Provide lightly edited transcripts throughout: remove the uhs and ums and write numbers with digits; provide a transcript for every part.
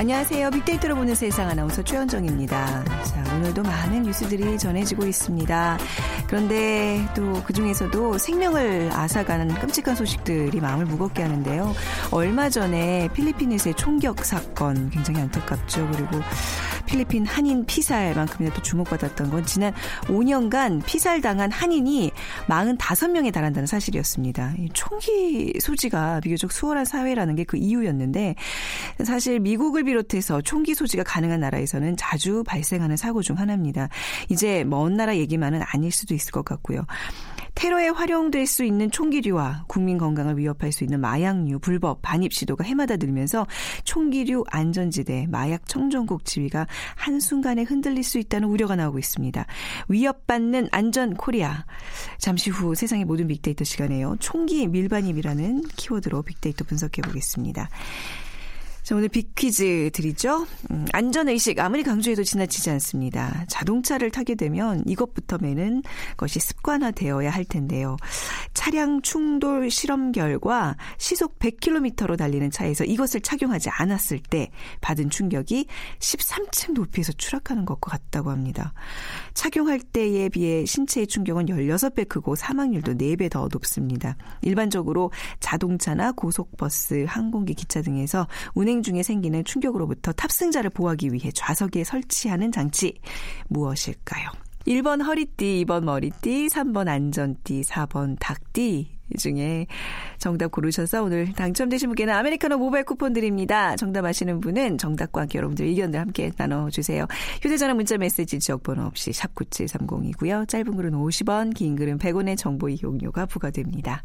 안녕하세요. 빅데이터로 보는 세상 아나운서 최현정입니다. 자, 오늘도 많은 뉴스들이 전해지고 있습니다. 그런데 또 그중에서도 생명을 앗아가는 끔찍한 소식들이 마음을 무겁게 하는데요. 얼마 전에 필리핀에서의 총격 사건 굉장히 안타깝죠. 그리고 필리핀 한인 피살만큼이나 또 주목받았던 건 지난 5년간 피살당한 한인이 45명에 달한다는 사실이었습니다. 총기 소지가 비교적 수월한 사회라는 게 그 이유였는데, 사실 미국을 비롯해서 총기 소지가 가능한 나라에서는 자주 발생하는 사고 중 하나입니다. 이제 먼 나라 얘기만은 아닐 수도 있을 것 같고요. 테러에 활용될 수 있는 총기류와 국민 건강을 위협할 수 있는 마약류 불법 반입 시도가 해마다 늘면서 총기류 안전지대 마약 청정국 지위가 한순간에 흔들릴 수 있다는 우려가 나오고 있습니다. 위협받는 안전 코리아. 잠시 후 세상의 모든 빅데이터 시간에요. 총기 밀반입이라는 키워드로 빅데이터 분석해 보겠습니다. 자, 오늘 빅퀴즈 드리죠. 안전의식 아무리 강조해도 지나치지 않습니다. 자동차를 타게 되면 이것부터 매는 것이 습관화되어야 할 텐데요. 차량 충돌 실험 결과 시속 100km로 달리는 차에서 이것을 착용하지 않았을 때 받은 충격이 13층 높이에서 추락하는 것과 같다고 합니다. 착용할 때에 비해 신체의 충격은 16배 크고 사망률도 4배 더 높습니다. 일반적으로 자동차나 고속버스, 항공기, 기차 등에서 운행 중에 생기는 충격으로부터 탑승자를 보호하기 위해 좌석에 설치하는 장치 무엇일까요? 1번 허리띠, 2번 머리띠, 3번 안전띠, 4번 닭띠. 이 중에 정답 고르셔서 오늘 당첨되신 분께는 아메리카노 모바일 쿠폰 드립니다. 정답 아시는 분은 정답과 함께 여러분들 의견들 함께 나눠주세요. 휴대전화 문자 메시지 지역번호 없이 샵9730이고요. 짧은 글은 50원, 긴 글은 100원의 정보 이용료가 부과됩니다.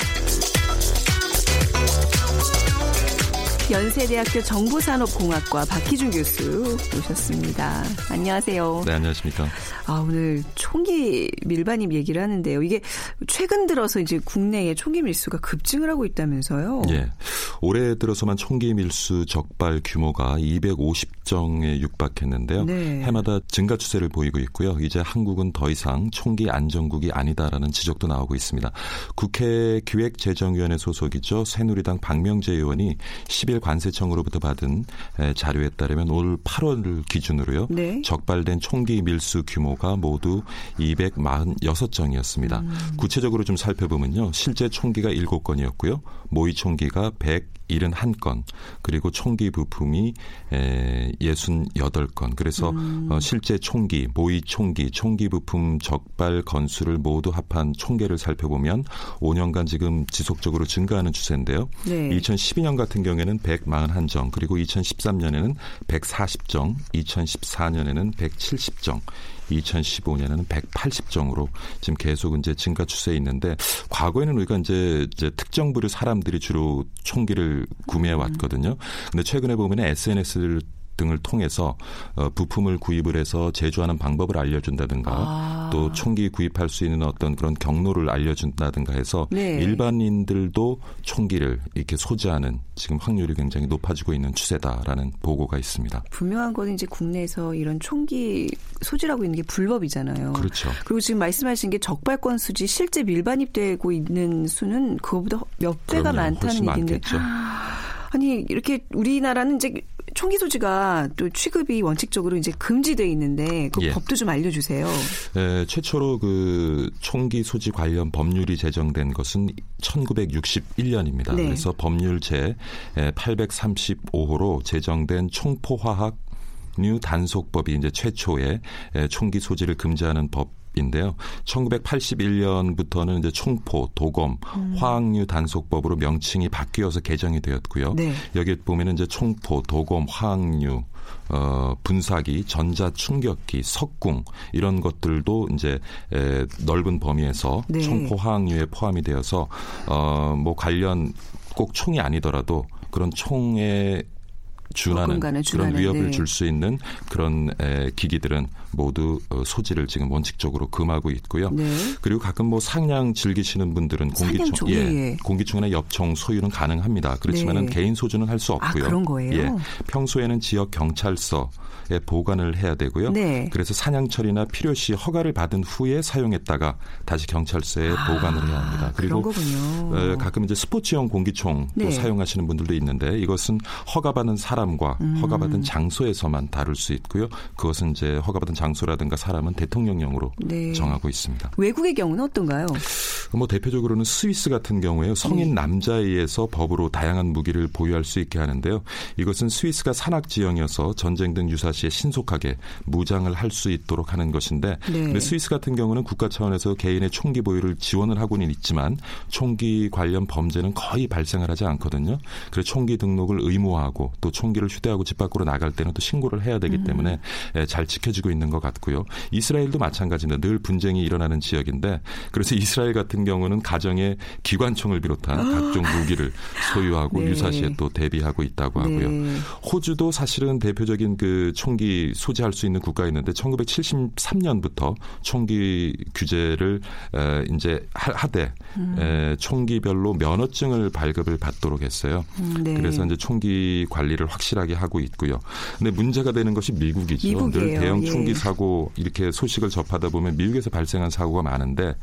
연세대학교 정보산업공학과 박희준 교수 오셨습니다. 안녕하세요. 네, 안녕하십니까. 아, 오늘 총기 밀반입 얘기를 하는데요. 이게 최근 들어서 이제 국내에 총기 밀수가 급증을 하고 있다면서요. 예. 올해 들어서만 총기 밀수 적발 규모가 250정에 육박했는데요. 네. 해마다 증가 추세를 보이고 있고요. 이제 한국은 더 이상 총기 안전국이 아니다라는 지적도 나오고 있습니다. 국회 기획재정위원회 소속이죠. 새누리당 박명재 의원이 10일 관세청으로부터 받은 자료에 따르면 올 8월 기준으로요. 네. 적발된 총기 밀수 규모가 모두 246정이었습니다. 구체적으로 좀 살펴보면요. 실제 총기가 7건이었고요. 모의 총기가 171건, 그리고 총기 부품이 68건. 그래서 실제 총기, 모의 총기, 총기 부품 적발 건수를 모두 합한 총계를 살펴보면 5년간 지금 지속적으로 증가하는 추세인데요. 네. 2012년 같은 경우에는 141정, 그리고 2013년에는 140정, 2014년에는 170정, 2015년에는 180정으로 지금 계속 이제 증가 추세에 있는데, 과거에는 우리가 이제 특정 부류 사람들이 주로 총기를 구매해 왔거든요. 근데 최근에 보면 SNS를 등을 통해서 부품을 구입을 해서 제조하는 방법을 알려준다든가, 또 총기 구입할 수 있는 어떤 그런 경로를 알려준다든가 해서 네. 일반인들도 총기를 이렇게 소지하는 지금 확률이 굉장히 높아지고 있는 추세다라는 보고가 있습니다. 분명한 거는 이제 국내에서 이런 총기 소지라고 있는 게 불법이잖아요. 그렇죠. 그리고 지금 말씀하신 게 적발 건수지 실제 밀반입되고 있는 수는 그거보다 몇 배가 많다는 얘기인데. 아니, 이렇게 우리나라는 이제 총기 소지가 또 취급이 원칙적으로 이제 금지돼 있는데 그 예. 법도 좀 알려주세요. 예, 최초로 그 총기 소지 관련 법률이 제정된 것은 1961년입니다. 네. 그래서 법률 제 835호로 제정된 총포화학 압류 단속법이 이제 최초의 총기 소지를 금지하는 법 인데요. 1981년부터는 이제 총포, 도검, 화학류 단속법으로 명칭이 바뀌어서 개정이 되었고요. 네. 여기 보면은 이제 총포, 도검, 화학류, 분사기, 전자충격기, 석궁 이런 것들도 이제 넓은 범위에서 네. 총포, 화학류에 포함이 되어서 뭐 관련 꼭 총이 아니더라도 그런 총에 준하는 그런 위협을 네. 줄 수 있는 그런 기기들은 모두 소지를 지금 원칙적으로 금하고 있고요. 네. 그리고 가끔 뭐 상향 즐기시는 분들은 공기총이나 엽총 소유는 가능합니다. 그렇지만은 네. 개인 소주는 할 수 없고요. 아, 그런 거예요? 예. 평소에는 지역 경찰서에 보관을 해야 되고요. 네. 그래서 사냥철이나 필요시 허가를 받은 후에 사용했다가 다시 경찰서에 보관을 해야 합니다. 그리고 그런 거군요. 가끔 이제 스포츠용 공기총 네. 사용하시는 분들도 있는데 이것은 허가받은 사람과 허가받은 장소에서만 다룰 수 있고요. 그것은 이제 허가받은 장소라든가 사람은 대통령령으로 네. 정하고 있습니다. 외국의 경우는 어떤가요? 뭐 대표적으로는 스위스 같은 경우에요. 성인 남자아이에서 법으로 다양한 무기를 보유할 수 있게 하는데요. 이것은 스위스가 산악 지형이어서 전쟁 등 유사시에 신속하게 무장을 할 수 있도록 하는 것인데 네. 근데 스위스 같은 경우는 국가 차원에서 개인의 총기 보유를 지원을 하고는 있지만 총기 관련 범죄는 거의 발생을 하지 않거든요. 그래서 총기 등록을 의무화하고 또 총기를 휴대하고 집 밖으로 나갈 때는 또 신고를 해야 되기 때문에 잘 지켜지고 있는 것 같고요. 이스라엘도 마찬가지입니다. 늘 분쟁이 일어나는 지역인데 그래서 이스라엘 같은 경우는 가정에 기관총을 비롯한 각종 무기를 소유하고 네. 유사시에 또 대비하고 있다고 하고요. 네. 호주도 사실은 대표적인 그 총기 소지할 수 있는 국가가 있는데 1973년부터 총기 규제를 이제 하되 총기별로 면허증을 발급을 받도록 했어요. 네. 그래서 이제 총기 관리를 확실하게 하고 있고요. 근데 문제가 되는 것이 미국이죠. 늘 대형 총기 사고 이렇게 소식을 접하다 보면 미국에서 발생한 사고가 많은데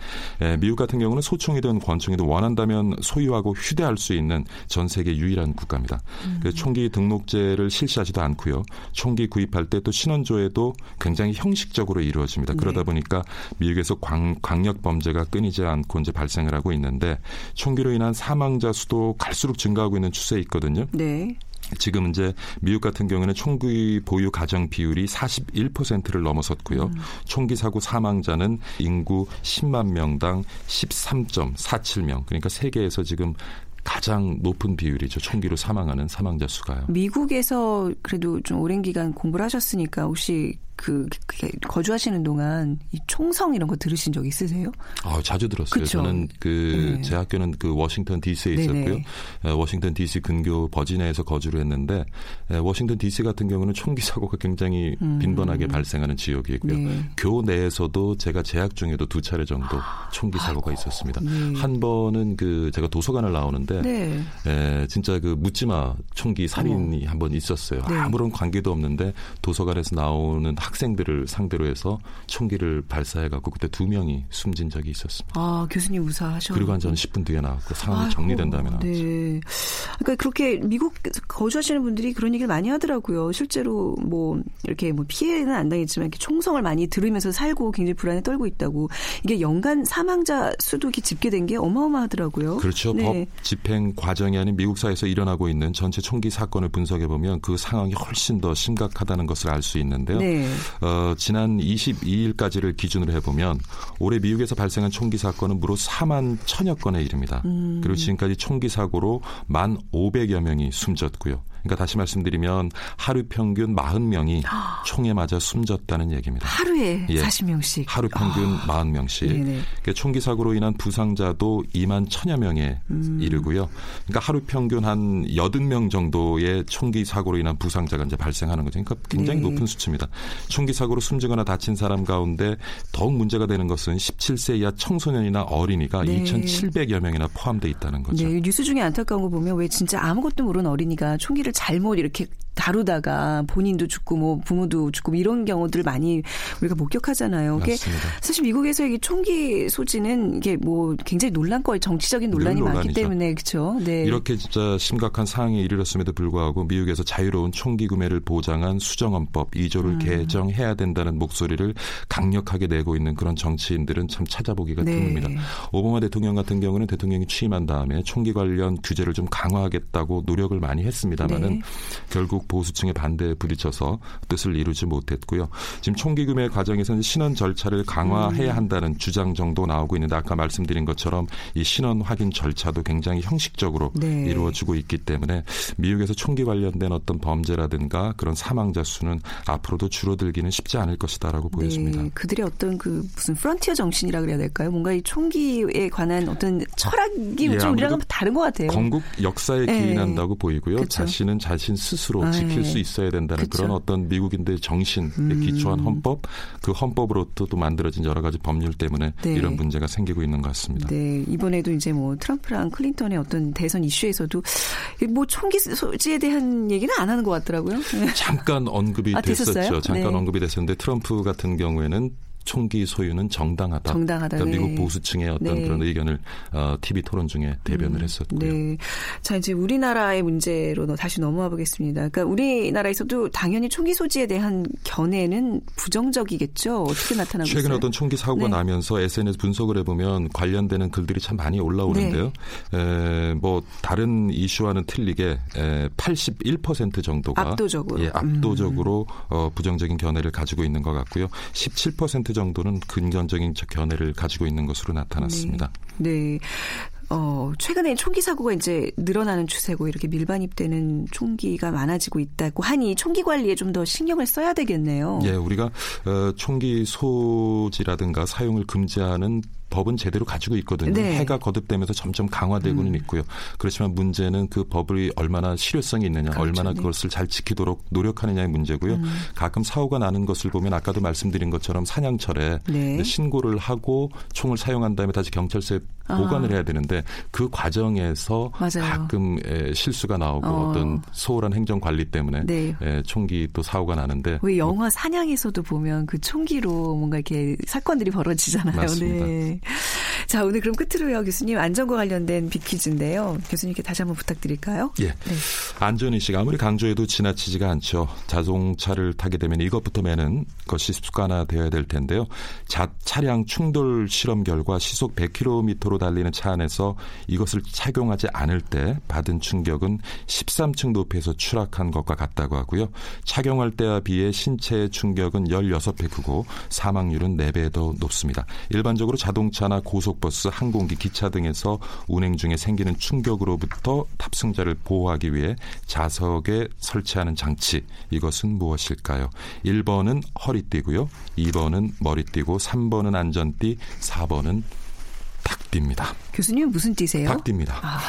미국 같은 경우는 소총이든 권총이든 원한다면 소유하고 휴대할 수 있는 전 세계 유일한 국가입니다. 그래서 총기 등록제를 실시하지도 않고요. 총기 구입할 때 또 신원조회도 굉장히 형식적으로 이루어집니다. 그러다 보니까 미국에서 강력 범죄가 끊이지 않고 이제 발생을 하고 있는데 총기로 인한 사망자 수도 갈수록 증가하고 있는 추세에 있거든요. 네. 지금 이제 미국 같은 경우에는 총기 보유 가정 비율이 41%를 넘어섰고요. 총기 사고 사망자는 인구 10만 명당 13.47명. 그러니까 세계에서 지금 가장 높은 비율이죠. 총기로 사망하는 사망자 수가요. 미국에서 그래도 좀 오랜 기간 공부를 하셨으니까 혹시 거주하시는 동안 이 총성 이런 거 들으신 적 있으세요? 아, 자주 들었어요. 그쵸? 저는 제 학교는 워싱턴 DC에 있었고요. 워싱턴 DC 근교 버지니아에서 거주를 했는데 워싱턴 DC 같은 경우는 총기 사고가 굉장히 빈번하게 발생하는 지역이고요. 네. 교 내에서도 제가 재학 중에도 2차례 정도 총기 사고가 있었습니다. 네. 한 번은 제가 도서관을 나오는데 네. 진짜 묻지마 총기 살인이 한 번 있었어요. 네. 아무런 관계도 없는데 도서관에서 나오는 학생들을 상대로 해서 총기를 발사해갖고 그때 2명이 숨진 적이 있었습니다. 아, 교수님 무사하셨죠? 그리고 한 저는 10분 뒤에 나왔고 상황이 정리된 다음에 나왔죠. 네. 그러니까 그렇게 미국 거주하시는 분들이 그런 얘기를 많이 하더라고요. 실제로 뭐 이렇게 뭐 피해는 안 당했지만 이렇게 총성을 많이 들으면서 살고 굉장히 불안에 떨고 있다고. 이게 연간 사망자 수도 이렇게 집계된 게 어마어마하더라고요. 그렇죠. 네. 법 집행 과정이 아닌 미국 사회에서 일어나고 있는 전체 총기 사건을 분석해 보면 그 상황이 훨씬 더 심각하다는 것을 알 수 있는데요. 네. 지난 22일까지를 기준으로 해보면 올해 미국에서 발생한 총기 사건은 무려 41,000여 건에 이릅니다. 그리고 지금까지 총기 사고로 1,500여 명이 숨졌고요. 그러니까 다시 말씀드리면 하루 평균 40명이 총에 맞아 숨졌다는 얘기입니다. 하루에 40명씩. 하루 평균 40명씩. 그러니까 총기 사고로 인한 부상자도 21,000여 명에 이르고요. 그러니까 하루 평균 한 80명 정도의 총기 사고로 인한 부상자가 이제 발생하는 거죠. 그러니까 굉장히 높은 수치입니다. 총기 사고로 숨지거나 다친 사람 가운데 더욱 문제가 되는 것은 17세 이하 청소년이나 어린이가 2,700여 명이나 포함되어 있다는 거죠. 네, 뉴스 중에 안타까운 거 보면 왜 진짜 아무것도 모르는 어린이가 총기를 잘못 이렇게 다루다가 본인도 죽고 뭐 부모도 죽고 이런 경우들 많이 우리가 목격하잖아요. 맞습니다. 사실 미국에서 이 총기 소지는 이게 뭐 굉장히 논란거리, 정치적인 논란이 많기 때문에 그렇죠. 네. 이렇게 진짜 심각한 상황에 이르렀음에도 불구하고 미국에서 자유로운 총기 구매를 보장한 수정헌법 2조를 개정해야 된다는 목소리를 강력하게 내고 있는 그런 정치인들은 참 찾아보기가 드뭅니다. 오바마 대통령 같은 경우는 대통령이 취임한 다음에 총기 관련 규제를 좀 강화하겠다고 노력을 많이 했습니다만은 결국 보수층의 반대에 부딪혀서 뜻을 이루지 못했고요. 지금 총기금의 과정에서는 신원 절차를 강화해야 한다는 주장 정도 나오고 있는데 아까 말씀드린 것처럼 이 신원 확인 절차도 굉장히 형식적으로 네. 이루어지고 있기 때문에 미국에서 총기 관련된 어떤 범죄라든가 그런 사망자 수는 앞으로도 줄어들기는 쉽지 않을 것이다라고 보여집니다. 네. 그들의 어떤 그 무슨 프론티어 정신이라 그래야 될까요? 뭔가 이 총기에 관한 어떤 철학이 좀 우리랑 다른 것 같아요. 건국 역사에 기인한다고 보이고요. 그쵸. 자신은 자신 스스로 지킬 수 있어야 된다는 그쵸. 그런 어떤 미국인들의 정신에 기초한 헌법, 그 헌법으로부터 또 만들어진 여러 가지 법률 때문에 네. 이런 문제가 생기고 있는 것 같습니다. 네. 이번에도 이제 뭐 트럼프랑 클린턴의 어떤 대선 이슈에서도 뭐 총기 소지에 대한 얘기는 안 하는 것 같더라고요. 잠깐 언급이 됐었죠. 잠깐 네. 언급이 됐었는데 트럼프 같은 경우에는 총기 소유는 정당하다. 그러니까 미국 보수층의 어떤 네. 그런 의견을 TV 토론 중에 대변을 했었고요. 네. 자, 이제 우리나라의 문제로 다시 넘어와 보겠습니다. 그러니까 우리나라에서도 당연히 총기 소지에 대한 견해는 부정적이겠죠. 어떻게 나타나고 최근 있어요? 최근 어떤 총기 사고가 네. 나면서 SNS 분석을 해보면 관련되는 글들이 참 많이 올라오는데요. 네. 뭐 다른 이슈와는 틀리게 81% 정도가 압도적으로, 압도적으로 부정적인 견해를 가지고 있는 것 같고요. 17% 정도는 긍정적인 견해를 가지고 있는 것으로 나타났습니다. 네. 최근에 총기 사고가 이제 늘어나는 추세고 이렇게 밀반입되는 총기가 많아지고 있다고 하니 총기 관리에 좀 더 신경을 써야 되겠네요. 예, 우리가 총기 소지라든가 사용을 금지하는 법은 제대로 가지고 있거든요. 네. 해가 거듭되면서 점점 강화되고는 있고요. 그렇지만 문제는 그 법이 얼마나 실효성이 있느냐, 그렇죠. 얼마나 그것을 잘 지키도록 노력하느냐의 문제고요. 가끔 사고가 나는 것을 보면 아까도 말씀드린 것처럼 사냥철에 네. 신고를 하고 총을 사용한 다음에 다시 경찰서에 보관을 해야 되는데 그 과정에서 맞아요. 가끔 실수가 나오고 어떤 소홀한 행정관리 때문에 네. 총기 또 사고가 나는데 왜 영화 뭐, 사냥에서도 보면 그 총기로 뭔가 이렇게 사건들이 벌어지잖아요. 맞습니다. 네. 자, 오늘 그럼 끝으로요, 교수님 안전과 관련된 빅퀴즈인데요. 교수님께 다시 한번 부탁드릴까요? 예. 네. 안전의식 아무리 강조해도 지나치지가 않죠. 자동차를 타게 되면 이것부터 매는 것이 습관화되어야 될 텐데요. 차량 충돌 실험 결과 시속 100km로 달리는 차 안에서 이것을 착용하지 않을 때 받은 충격은 13층 높이에서 추락한 것과 같다고 하고요. 착용할 때와 비해 신체의 충격은 16배 크고 사망률은 4배 더 높습니다. 일반적으로 자동차나 고속버스, 항공기, 기차 등에서 운행 중에 생기는 충격으로부터 탑승자를 보호하기 위해 좌석에 설치하는 장치, 이것은 무엇일까요? 1번은 허리띠고요, 2번은 머리띠고, 3번은 안전띠, 4번은 닭띠입니다. 교수님 무슨 띠세요? 닭띠입니다. 아.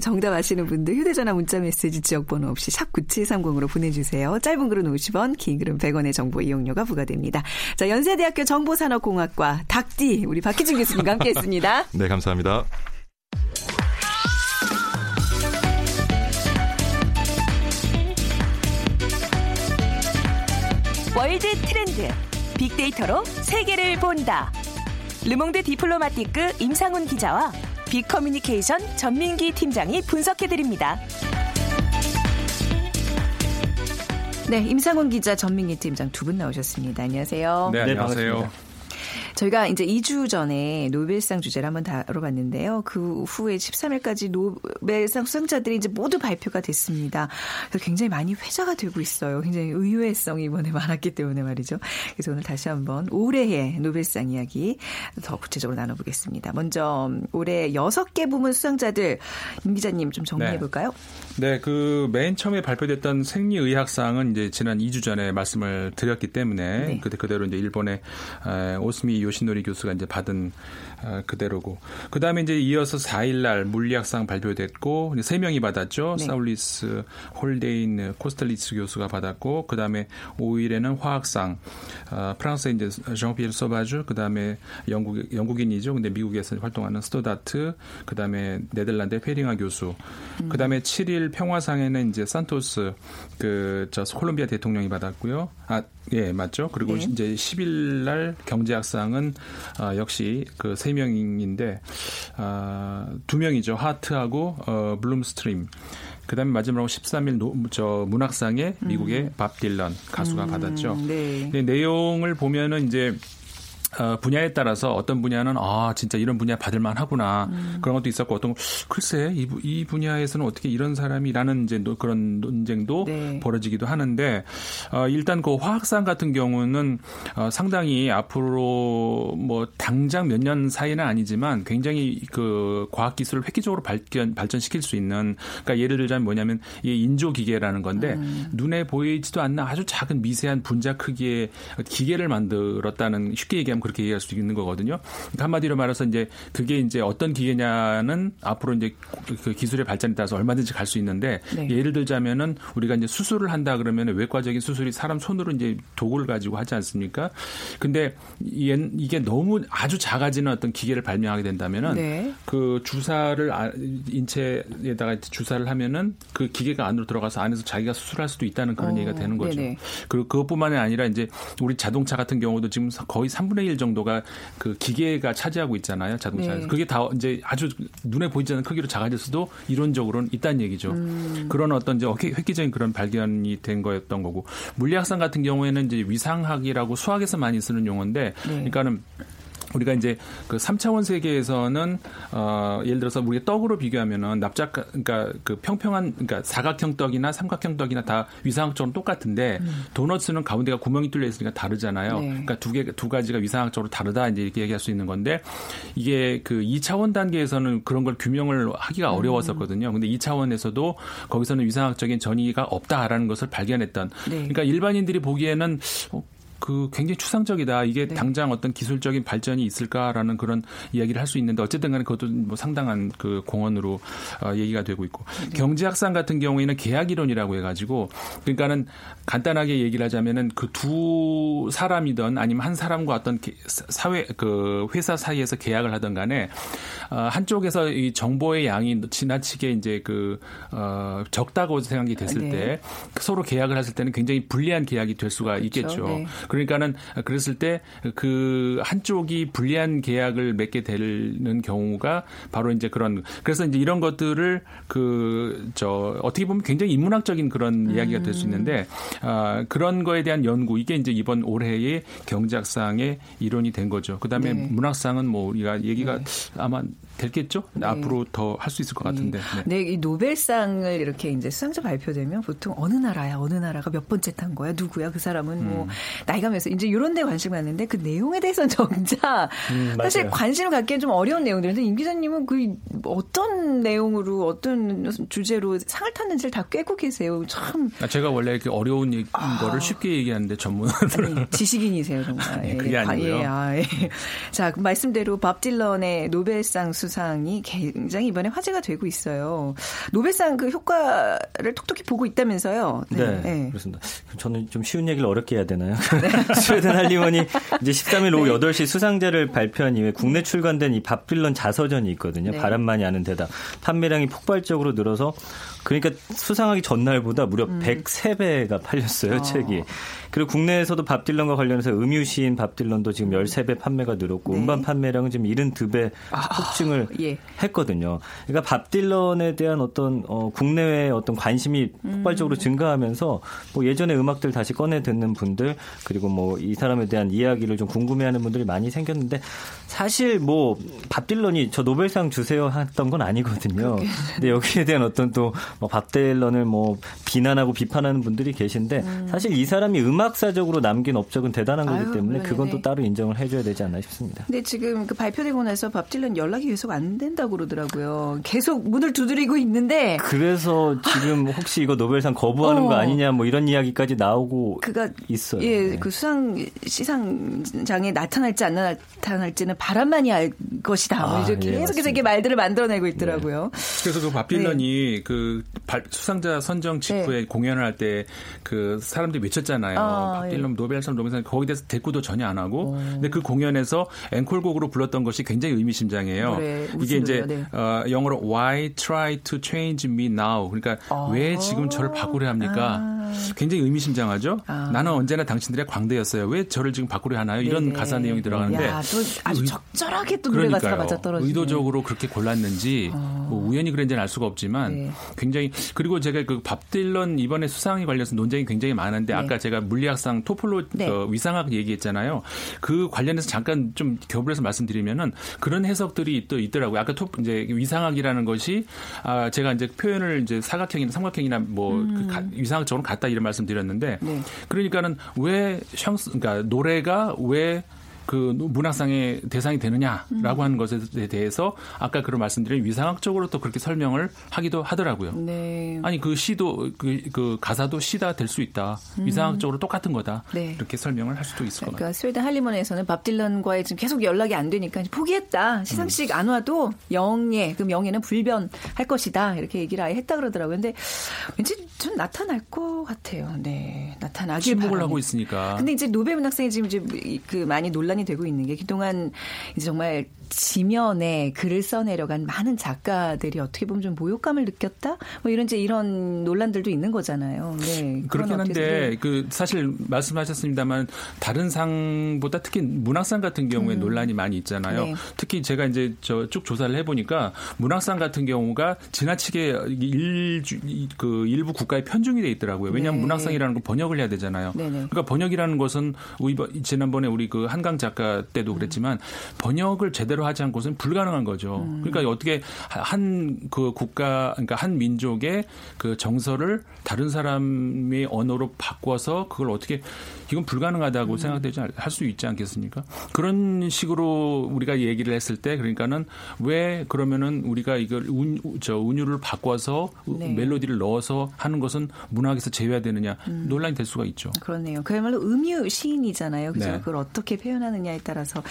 정답 아시는 분들 휴대전화 문자메시지 지역번호 없이 샵 9730으로 보내주세요. 짧은 글은 50원, 긴 글은 100원의 정보 이용료가 부과됩니다. 자, 연세대학교 정보산업공학과 닭띠 우리 박희준 교수님과 함께했습니다. 네, 감사합니다. 월드 트렌드 빅데이터로 세계를 본다. 르몽드 디플로마티크 임상훈 기자와 비커뮤니케이션 전민기 팀장이 분석해드립니다. 네, 임상훈 기자, 전민기 팀장 두 분 나오셨습니다. 안녕하세요. 네, 안녕하세요. 반갑습니다. 저희가 이제 2주 전에 노벨상 주제를 한번 다뤄봤는데요. 그 후에 13일까지 노벨상 수상자들이 이제 모두 발표가 됐습니다. 굉장히 많이 회자가 되고 있어요. 굉장히 의외성이 이번에 많았기 때문에 말이죠. 그래서 오늘 다시 한번 올해의 노벨상 이야기 더 구체적으로 나눠보겠습니다. 먼저 올해 6개 부문 수상자들 임 기자님 좀 정리해볼까요? 네, 그 맨 처음에 발표됐던 생리의학상은 이제 지난 2주 전에 말씀을 드렸기 때문에 네. 그대로 이제 일본의 오스미 요시노리 교수가 이제 받은 그대로고, 그 다음에 이제 이어서 4일날 물리학상 발표됐고, 이제 3명이 받았죠. 네. 사울리스, 홀데인, 코스틀리츠 교수가 받았고, 그 다음에 5일에는 화학상, 프랑스의 이제 장피에르 소바주, 그 다음에 영국인이죠. 근데 미국에서 활동하는 스토다트, 그 다음에 네덜란드의 페링하 교수, 그 다음에 7일 평화상에는 이제 산토스, 저 콜롬비아 대통령이 받았고요. 아, 예, 맞죠. 그리고 네. 이제 10일날 경제학상은 역시 그 3명인데 2명이죠. 하트하고 블룸스트림. 그다음에 마지막으로 13일 저 문학상에 미국의 밥 딜런 가수가 받았죠. 네. 근데 내용을 보면은 이제 분야에 따라서 어떤 분야는 아 진짜 이런 분야 받을만 하구나 그런 것도 있었고 어떤 글쎄 이 분야에서는 어떻게 이런 사람이라는 이제 그런 논쟁도 네. 벌어지기도 하는데 일단 그 화학상 같은 경우는 상당히 앞으로 뭐 당장 몇 년 사이는 아니지만 굉장히 그 과학 기술을 획기적으로 발전시킬 수 있는 그러니까 예를 들자면 뭐냐면 이 인조 기계라는 건데 눈에 보이지도 않는 아주 작은 미세한 분자 크기의 기계를 만들었다는 쉽게 얘기하면 그렇게 얘기할 수 있는 거거든요. 그러니까 한마디로 말해서 이제 그게 이제 어떤 기계냐는 앞으로 이제 그 기술의 발전에 따라서 얼마든지 갈 수 있는데 네. 예를 들자면은 우리가 이제 수술을 한다 그러면 외과적인 수술이 사람 손으로 이제 도구를 가지고 하지 않습니까? 근데 이게 너무 아주 작아지는 어떤 기계를 발명하게 된다면은 네. 그 주사를 인체에다가 주사를 하면은 그 기계가 안으로 들어가서 안에서 자기가 수술할 수도 있다는 그런 얘기가 되는 거죠. 네네. 그리고 그것뿐만이 아니라 이제 우리 자동차 같은 경우도 지금 거의 3분의 1 정도가 그 기계가 차지하고 있잖아요. 자동차에서. 네. 그게 다 이제 아주 눈에 보이지 않는 크기로 작아질 수도 이론적으로는 있다는 얘기죠. 그런 어떤 이제 획기적인 그런 발견이 된 거였던 거고. 물리학상 같은 경우에는 이제 위상학이라고 수학에서 많이 쓰는 용어인데 네. 그러니까는 우리가 이제 그 3차원 세계에서는 예를 들어서 우리가 떡으로 비교하면은 그러니까 그 평평한 그러니까 사각형 떡이나 삼각형 떡이나 다 위상학적으로 똑같은데 도넛은 가운데가 구멍이 뚫려 있으니까 다르잖아요. 네. 그러니까 두 가지가 위상학적으로 다르다 이제 이렇게 얘기할 수 있는 건데 이게 그 2차원 단계에서는 그런 걸 규명을 하기가 어려웠었거든요. 근데 2차원에서도 거기서는 위상학적인 전이가 없다라는 것을 발견했던. 네. 그러니까 일반인들이 보기에는 그 굉장히 추상적이다. 이게 네. 당장 어떤 기술적인 발전이 있을까라는 그런 이야기를 할 수 있는데 어쨌든 간에 그것도 뭐 상당한 그 공헌으로 얘기가 되고 있고 네. 경제학상 같은 경우에는 계약이론이라고 해가지고 그러니까는 간단하게 얘기를 하자면은 그 두 사람이든 아니면 한 사람과 어떤 회사 사이에서 계약을 하든 간에 한쪽에서 이 정보의 양이 지나치게 이제 적다고 생각이 됐을 네. 때 서로 계약을 했을 때는 굉장히 불리한 계약이 될 수가 그렇죠. 있겠죠. 네. 그러니까는 그랬을 때 그 한쪽이 불리한 계약을 맺게 되는 경우가 바로 이제 그래서 이제 이런 것들을 어떻게 보면 굉장히 인문학적인 그런 이야기가 될 수 있는데 그런 거에 대한 연구 이게 이제 이번 올해의 경제학상의 이론이 된 거죠. 그 다음에 네. 문학상은 뭐 우리가 얘기가 네. 아마 됐겠죠? 네. 앞으로 더 할 수 있을 것 같은데. 네, 이 노벨상을 이렇게 이제 수상자 발표되면 보통 어느 나라가 몇 번째 탄 거야, 누구야, 그 사람은 뭐. 나이가 면서 이제 이런 데 관심을 갖는데 그 내용에 대해서는 정작 사실 관심을 갖기엔 좀 어려운 내용들인데 임 기자님은 그 어떤 내용으로 어떤 주제로 상을 탔는지를 다 꿰고 계세요. 참. 제가 원래 이렇게 어려운 거를 쉽게 얘기하는데 전문으로. 지식인이세요 정말. 네, 그게 아니고요. 자, 말씀대로 밥 딜런의 노벨상 수상이 굉장히 이번에 화제가 되고 있어요. 노벨상 그 효과를 톡톡히 보고 있다면서요. 네. 그렇습니다. 저는 좀 쉬운 얘기를 어렵게 해야 되나요? 스웨덴 할리먼이 이제 13일 오후 8시 수상자를 발표한 이후에 국내 출간된 이 밥 딜런 자서전이 있거든요. 네. 바람만이 아는 대답. 판매량이 폭발적으로 늘어서 그러니까 수상하기 전날보다 무려 103배가 팔렸어요. 책이. 그리고 국내에서도 밥 딜런과 관련해서 음유시인 밥 딜런도 지금 13배 판매가 늘었고 네. 음반 판매량은 지금 72배 폭증을 했거든요. 그러니까 밥 딜런에 대한 어떤 국내외의 어떤 관심이 폭발적으로 증가하면서 뭐 예전의 음악들 다시 꺼내 듣는 분들 그리고 뭐 이 사람에 대한 이야기를 좀 궁금해하는 분들이 많이 생겼는데 사실 뭐 밥 딜런이 저 노벨상 주세요 했던 건 아니거든요. 근데 여기에 대한 어떤 또 밥 딜런을 뭐 비난하고 비판하는 분들이 계신데 사실 이 사람이 음악사적으로 남긴 업적은 대단한 거기 때문에 그건 또 따로 인정을 해줘야 되지 않나 싶습니다. 근데 지금 그 발표되고 나서 밥 딜런 연락이 계속 안 된다고 그러더라고요. 계속 문을 두드리고 있는데 그래서 지금 혹시 이거 노벨상 거부하는 거 아니냐 뭐 이런 이야기까지 나오고 있어요. 예, 그 수상 시상장에 나타날지 안 나타날지는 바람만이 알 것이다. 이제 계속해서 이게 말들을 만들어내고 있더라고요. 네. 그래서 그 밥 딜런이 그 수상자 선정 직후에 공연을 할 때 그 사람들이 외쳤잖아요. 밥 딜런 노벨상 노벨상 거기에 대해서 대꾸도 전혀 안 하고. 근데 그 공연에서 앵콜곡으로 불렀던 것이 굉장히 의미심장해요. 그래, 이게 이제 영어로 Why try to change me now? 그러니까 왜 지금 저를 바꾸려 합니까? 굉장히 의미심장하죠. 아. 나는 언제나 당신들의 광대였어요. 왜 저를 지금 바꾸려 하나요? 이런 네네. 가사 내용이 들어가는데 야, 또 아주 적절하게 또 노래 가사가 맞아 떨어지네. 의도적으로 그렇게 골랐는지 뭐 우연히 그런지는 알 수가 없지만 네. 굉장히 그리고 제가 그 밥 딜런 이번에 수상에 관련해서 논쟁이 굉장히 많은데 네. 아까 제가 물리학상 토플로 네. 위상학 얘기했잖아요. 그 관련해서 잠깐 좀 겨울에서 말씀드리면은 그런 해석들이 또 있더라고요. 아까 이제 위상학이라는 것이 아 제가 이제 표현을 이제 사각형이나 삼각형이나 뭐 그 위상학적으로 같다 이런 말씀드렸는데 네. 그러니까는 왜 그러니까 노래가 왜 그 문학상의 대상이 되느냐라고 하는 것에 대해서 아까 그런 말씀드린 위상학적으로 또 그렇게 설명을 하기도 하더라고요. 네. 아니 그 시도 그 가사도 시다 될 수 있다. 위상학적으로 똑같은 거다. 네. 이렇게 설명을 할 수도 있을 것 같아요. 그러니까 스웨덴 할리먼에서는 밥 딜런과의 지금 계속 연락이 안 되니까 포기했다. 시상식 안 와도 영예 그럼 영예는 불변할 것이다. 이렇게 얘기를 아예 했다 그러더라고요. 근데 왠지 좀 나타날 것 같아요. 네, 나타나길 바랍니다. 침묵을 하고 있으니까. 근데 이제 노벨 문학상이 지금 이제 그 많이 논란이 되고 있는 게 그동안 이제 정말 지면에 글을 써내려간 많은 작가들이 어떻게 보면 좀 모욕감을 느꼈다? 뭐 이런 이제 이런 논란들도 있는 거잖아요. 네. 그렇긴 한데 그 사실 말씀하셨습니다만 다른 상보다 특히 문학상 같은 경우에 논란이 많이 있잖아요. 네. 특히 제가 이제 쭉 조사를 해보니까 문학상 같은 경우가 지나치게 일부 국가에 편중이 돼 있더라고요. 왜냐하면 네. 문학상이라는 건 번역을 해야 되잖아요. 네네. 그러니까 번역이라는 것은 지난번에 우리 그 한강 작가 때도 그랬지만 번역을 제대로 하지 않고 것은 불가능한 거죠. 그러니까 어떻게 한 그 국가, 그러니까 한 민족의 그 정서를 다른 사람의 언어로 바꿔서 그걸 어떻게 이건 불가능하다고 생각되지 할 수 있지 않겠습니까? 그런 식으로 우리가 얘기를 했을 때 그러니까는 왜 그러면은 우리가 이걸 운율을 바꿔서 네. 멜로디를 넣어서 하는 것은 문학에서 제외해야 되느냐 논란이 될 수가 있죠. 그렇네요. 그야말로 음유 시인이잖아요. 그죠? 네. 그걸 어떻게 표현하느냐에 따라서.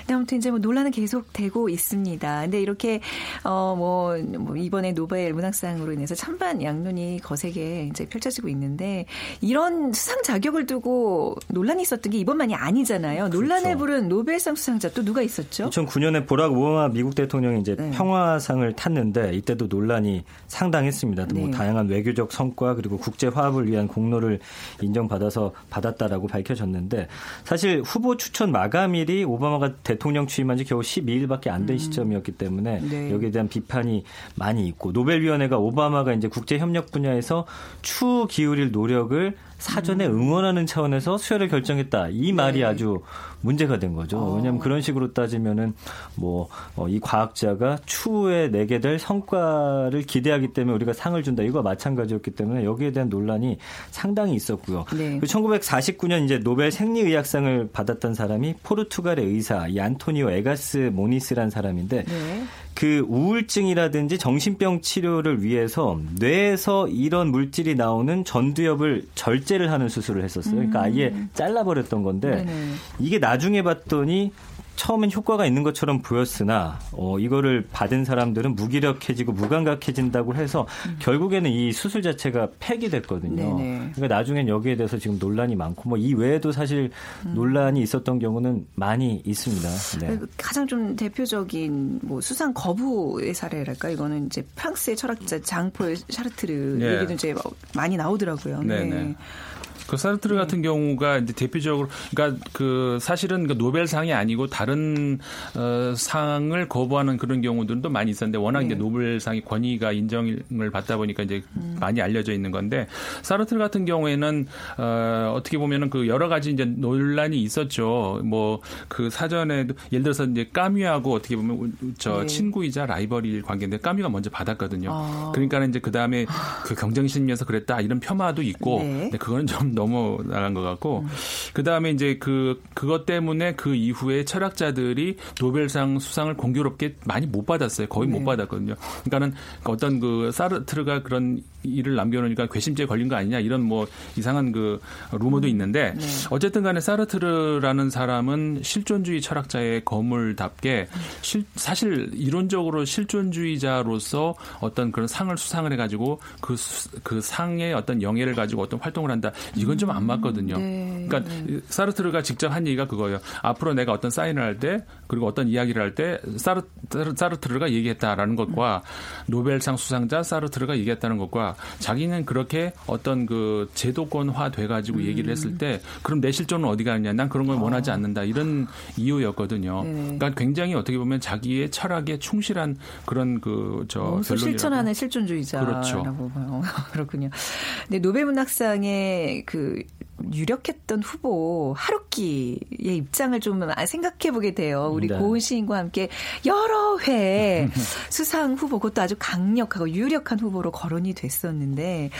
근데 아무튼 이제 뭐 논란은 계속 되고 있습니다. 근데 이렇게 뭐 이번에 노벨 문학상으로 인해서 찬반 양론이 거세게 이제 펼쳐지고 있는데 이런 수상 자격을 두고 논란이 있었던 게 이번만이 아니잖아요. 그렇죠. 논란을 부른 노벨상 수상자 또 누가 있었죠? 2009년에 보락 오바마 미국 대통령이 이제 네. 평화상을 탔는데 이때도 논란이 상당했습니다. 네. 뭐 다양한 외교적 성과 그리고 국제 화합을 위한 공로를 인정받아서 받았다라고 밝혀졌는데 사실 후보 추천 마감일이 오바마가 대통령 취임한 지 겨우 12일밖에 안 된 시점이었기 때문에 네. 여기에 대한 비판이 많이 있고 노벨위원회가 오바마가 이제 국제 협력 분야에서 추 기울일 노력을 사전에 응원하는 차원에서 수여를 결정했다. 이 말이 네. 아주 문제가 된 거죠. 왜냐하면 그런 식으로 따지면은 뭐 이 과학자가 추후에 내게 될 성과를 기대하기 때문에 우리가 상을 준다. 이거 마찬가지였기 때문에 여기에 대한 논란이 상당히 있었고요. 네. 1949년 이제 노벨 생리의학상을 받았던 사람이 포르투갈의 의사 이 안토니오 에가스 모니스라는 사람인데 네. 그 우울증이라든지 정신병 치료를 위해서 뇌에서 이런 물질이 나오는 전두엽을 절제를 하는 수술을 했었어요. 그러니까 아예 잘라버렸던 건데 네네. 이게 나중에 봤더니 처음엔 효과가 있는 것처럼 보였으나 이거를 받은 사람들은 무기력해지고 무감각해진다고 해서 결국에는 이 수술 자체가 폐기됐거든요. 네네. 그러니까 나중엔 여기에 대해서 지금 논란이 많고 뭐 이 외에도 사실 논란이 있었던 경우는 많이 있습니다. 네. 가장 좀 대표적인 뭐 수상 거부의 사례랄까 이거는 이제 프랑스의 철학자 장포의 사르트르 네. 얘기도 이제 많이 나오더라고요. 네. 그 사르트르 같은 경우가 이제 대표적으로, 그러니까 그 사실은 그 노벨상이 아니고 다른 상을 거부하는 그런 경우들도 많이 있었는데 워낙 네. 이제 노벨상이 권위가 인정을 받다 보니까 이제 많이 알려져 있는 건데 사르트르 같은 경우에는 어떻게 보면은 그 여러 가지 이제 논란이 있었죠. 뭐 그 사전에 예를 들어서 이제 까뮤하고 어떻게 보면 저 네. 친구이자 라이벌일 관계인데 까뮤가 먼저 받았거든요. 그러니까 이제 그 다음에 그 경쟁심에서 그랬다 이런 폄하도 있고, 네. 근데 그거는 좀 너무 나간 것 같고 그 다음에 이제 그것 때문에 그 이후에 철학자들이 노벨상 수상을 공교롭게 많이 못 받았어요. 거의 네. 못 받았거든요. 그러니까는 어떤 그 사르트르가 그런 일을 남겨놓으니까 괘씸죄에 걸린 거 아니냐 이런 뭐 이상한 그 루머도 있는데 네. 어쨌든 간에 사르트르라는 사람은 실존주의 철학자의 거물답게 사실 이론적으로 실존주의자로서 어떤 그런 상을 수상을 해가지고 그 상의 어떤 영예를 가지고 어떤 활동을 한다. 이건 좀 안 맞거든요. 네. 그러니까 사르트르가 직접 한 얘기가 그거예요. 앞으로 내가 어떤 사인을 할 때 그리고 어떤 이야기를 할 때 사르트르가 얘기했다라는 것과 노벨상 수상자 사르트르가 얘기했다는 것과 자기는 그렇게 어떤 그 제도권화 돼가지고 얘기를 했을 때 그럼 내 실존은 어디 가느냐, 난 그런 걸 원하지 않는다, 이런 이유였거든요. 네네. 그러니까 굉장히 어떻게 보면 자기의 철학에 충실한 그런 그저 실천하는 실존주의자라고 그렇죠. 봐요. 그렇군요. 근데 노벨문학상의 그 유력했던 후보 하루키의 입장을 좀 생각해보게 돼요. 우리 네. 고은 시인과 함께 여러 회 수상 후보, 그것도 아주 강력하고 유력한 후보로 거론이 됐었는데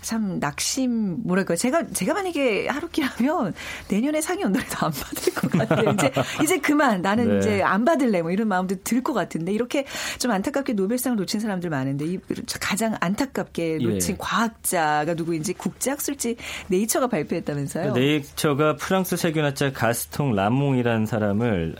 참 낙심 뭐랄까요. 제가 만약에 하루키라면 내년에 상이 온다해도 안 받을 것 같아요. 이제 그만 나는 네. 이제 안 받을래 뭐 이런 마음도 들 것 같은데 이렇게 좀 안타깝게 노벨상을 놓친 사람들 많은데 가장 안타깝게 놓친 예. 과학자가 누구인지 국제학술지 네이처가 발표했. 했다면서요? 네이처가 프랑스 세균학자 가스통 라몽이라는 사람을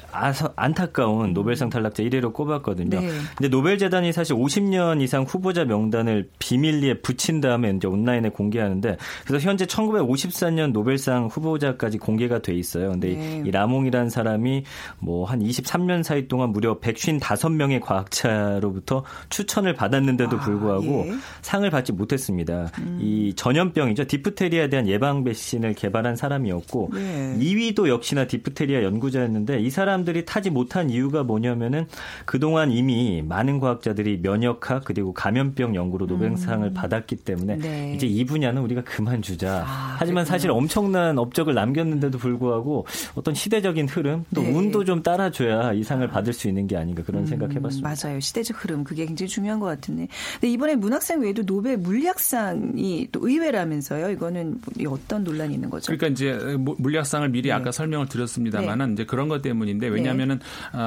안타까운 노벨상 탈락자 1위로 꼽았거든요. 네. 근데 노벨재단이 사실 50년 이상 후보자 명단을 비밀리에 붙인 다음에 이제 온라인에 공개하는데 그래서 현재 1954년 노벨상 후보자까지 공개가 돼 있어요. 근데 네. 이 라몽이라는 사람이 뭐 한 23년 사이 동안 무려 155명의 과학자로부터 추천을 받았는데도 불구하고 예. 상을 받지 못했습니다. 이 전염병이죠. 디프테리아에 대한 예방 백신 을 개발한 사람이었고 네. 2위도 역시나 디프테리아 연구자였는데 이 사람들이 타지 못한 이유가 뭐냐면은 그동안 이미 많은 과학자들이 면역학 그리고 감염병 연구로 노벨상을 받았기 때문에 네. 이제 이 분야는 우리가 그만 주자. 하지만 그렇구나. 사실 엄청난 업적을 남겼는데도 불구하고 어떤 시대적인 흐름 또 네. 운도 좀 따라줘야 이 상을 받을 수 있는 게 아닌가 그런 생각해봤습니다. 맞아요. 시대적 흐름 그게 굉장히 중요한 것 같은데 근데 이번에 문학상 외에도 노벨 물리학상이 또 의외라면서요. 이거는 어떤 논란이 있는 거죠. 그러니까 이제 물리학상을 미리 네. 아까 설명을 드렸습니다만은 네. 이제 그런 것 때문인데 왜냐하면은 네.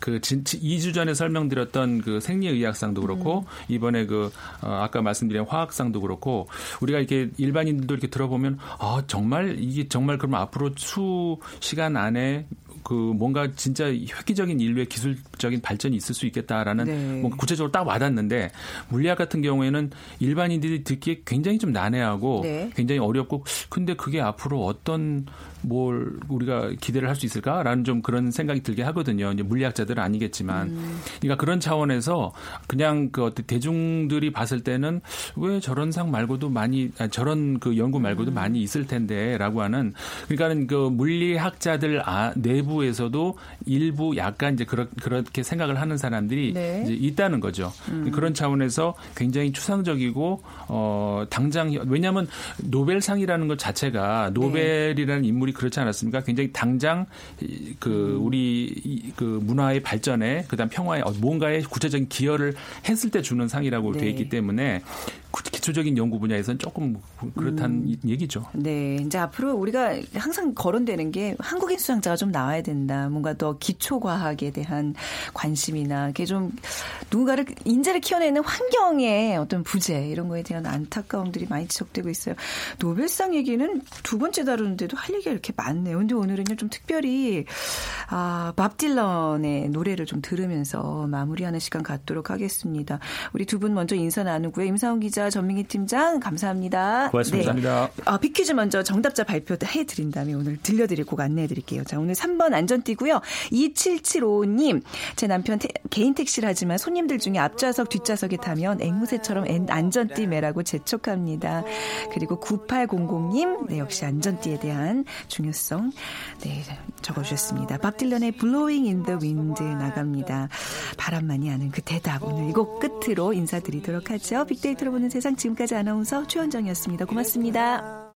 그 2주 전에 설명드렸던 그 생리의학상도 그렇고 이번에 그 아까 말씀드린 화학상도 그렇고 우리가 이렇게 일반인들도 이렇게 들어보면 정말 이게 정말 그럼 앞으로 수 시간 안에 그 뭔가 진짜 획기적인 인류의 기술적인 발전이 있을 수 있겠다라는 네. 뭔가 구체적으로 딱 와닿는데 물리학 같은 경우에는 일반인들이 듣기에 굉장히 좀 난해하고 네. 굉장히 어렵고 근데 그게 앞으로 어떤 뭘 우리가 기대를 할 수 있을까라는 좀 그런 생각이 들게 하거든요. 이제 물리학자들은 아니겠지만, 그러니까 그런 차원에서 그냥 그 대중들이 봤을 때는 왜 저런 상 말고도 많이 저런 그 연구 말고도 많이 있을 텐데라고 하는 그러니까는 그 물리학자들 내부에서도 일부 약간 이제 그렇게 생각을 하는 사람들이 네. 이제 있다는 거죠. 그런 차원에서 굉장히 추상적이고 당장 왜냐하면 노벨상이라는 것 자체가 노벨이라는 네. 인물 우리 그렇지 않았습니까? 굉장히 당장 그 우리 그 문화의 발전에 그다음 평화에 뭔가의 구체적인 기여를 했을 때 주는 상이라고 네. 돼 있기 때문에 기초적인 연구 분야에서는 조금 그렇다는 얘기죠. 네, 이제 앞으로 우리가 항상 거론되는 게 한국인 수상자가 좀 나와야 된다. 뭔가 더 기초 과학에 대한 관심이나 이게 좀 누군가를 인재를 키워내는 환경의 어떤 부재 이런 거에 대한 안타까움들이 많이 지적되고 있어요. 노벨상 얘기는 두 번째 다루는데도 할 얘기가 이렇게 많네요. 근데 오늘은요 좀 특별히 밥 딜런의 노래를 좀 들으면서 마무리하는 시간 갖도록 하겠습니다. 우리 두 분 먼저 인사 나누고요. 임상훈 기자, 전민기 팀장 감사합니다. 고맙습니다. 네. 빅퀴즈 먼저 정답자 발표해드린 다음에 오늘 들려드릴 곡 안내해드릴게요. 자, 오늘 3번 안전띠고요. 2775님. 제 남편 개인 택시를 하지만 손님들 중에 앞좌석 뒷좌석에 타면 앵무새처럼 안전띠 매라고 재촉합니다. 그리고 9800님. 네, 역시 안전띠에 대한 중요성 네, 적어주셨습니다. 밥 딜런의 Blowing in the Wind 나갑니다. 바람만이 아는 그 대답. 오늘 이 곡 끝으로 인사드리도록 하죠. 빅데이터로 보는 세상 지금까지 아나운서 최원정이었습니다. 고맙습니다.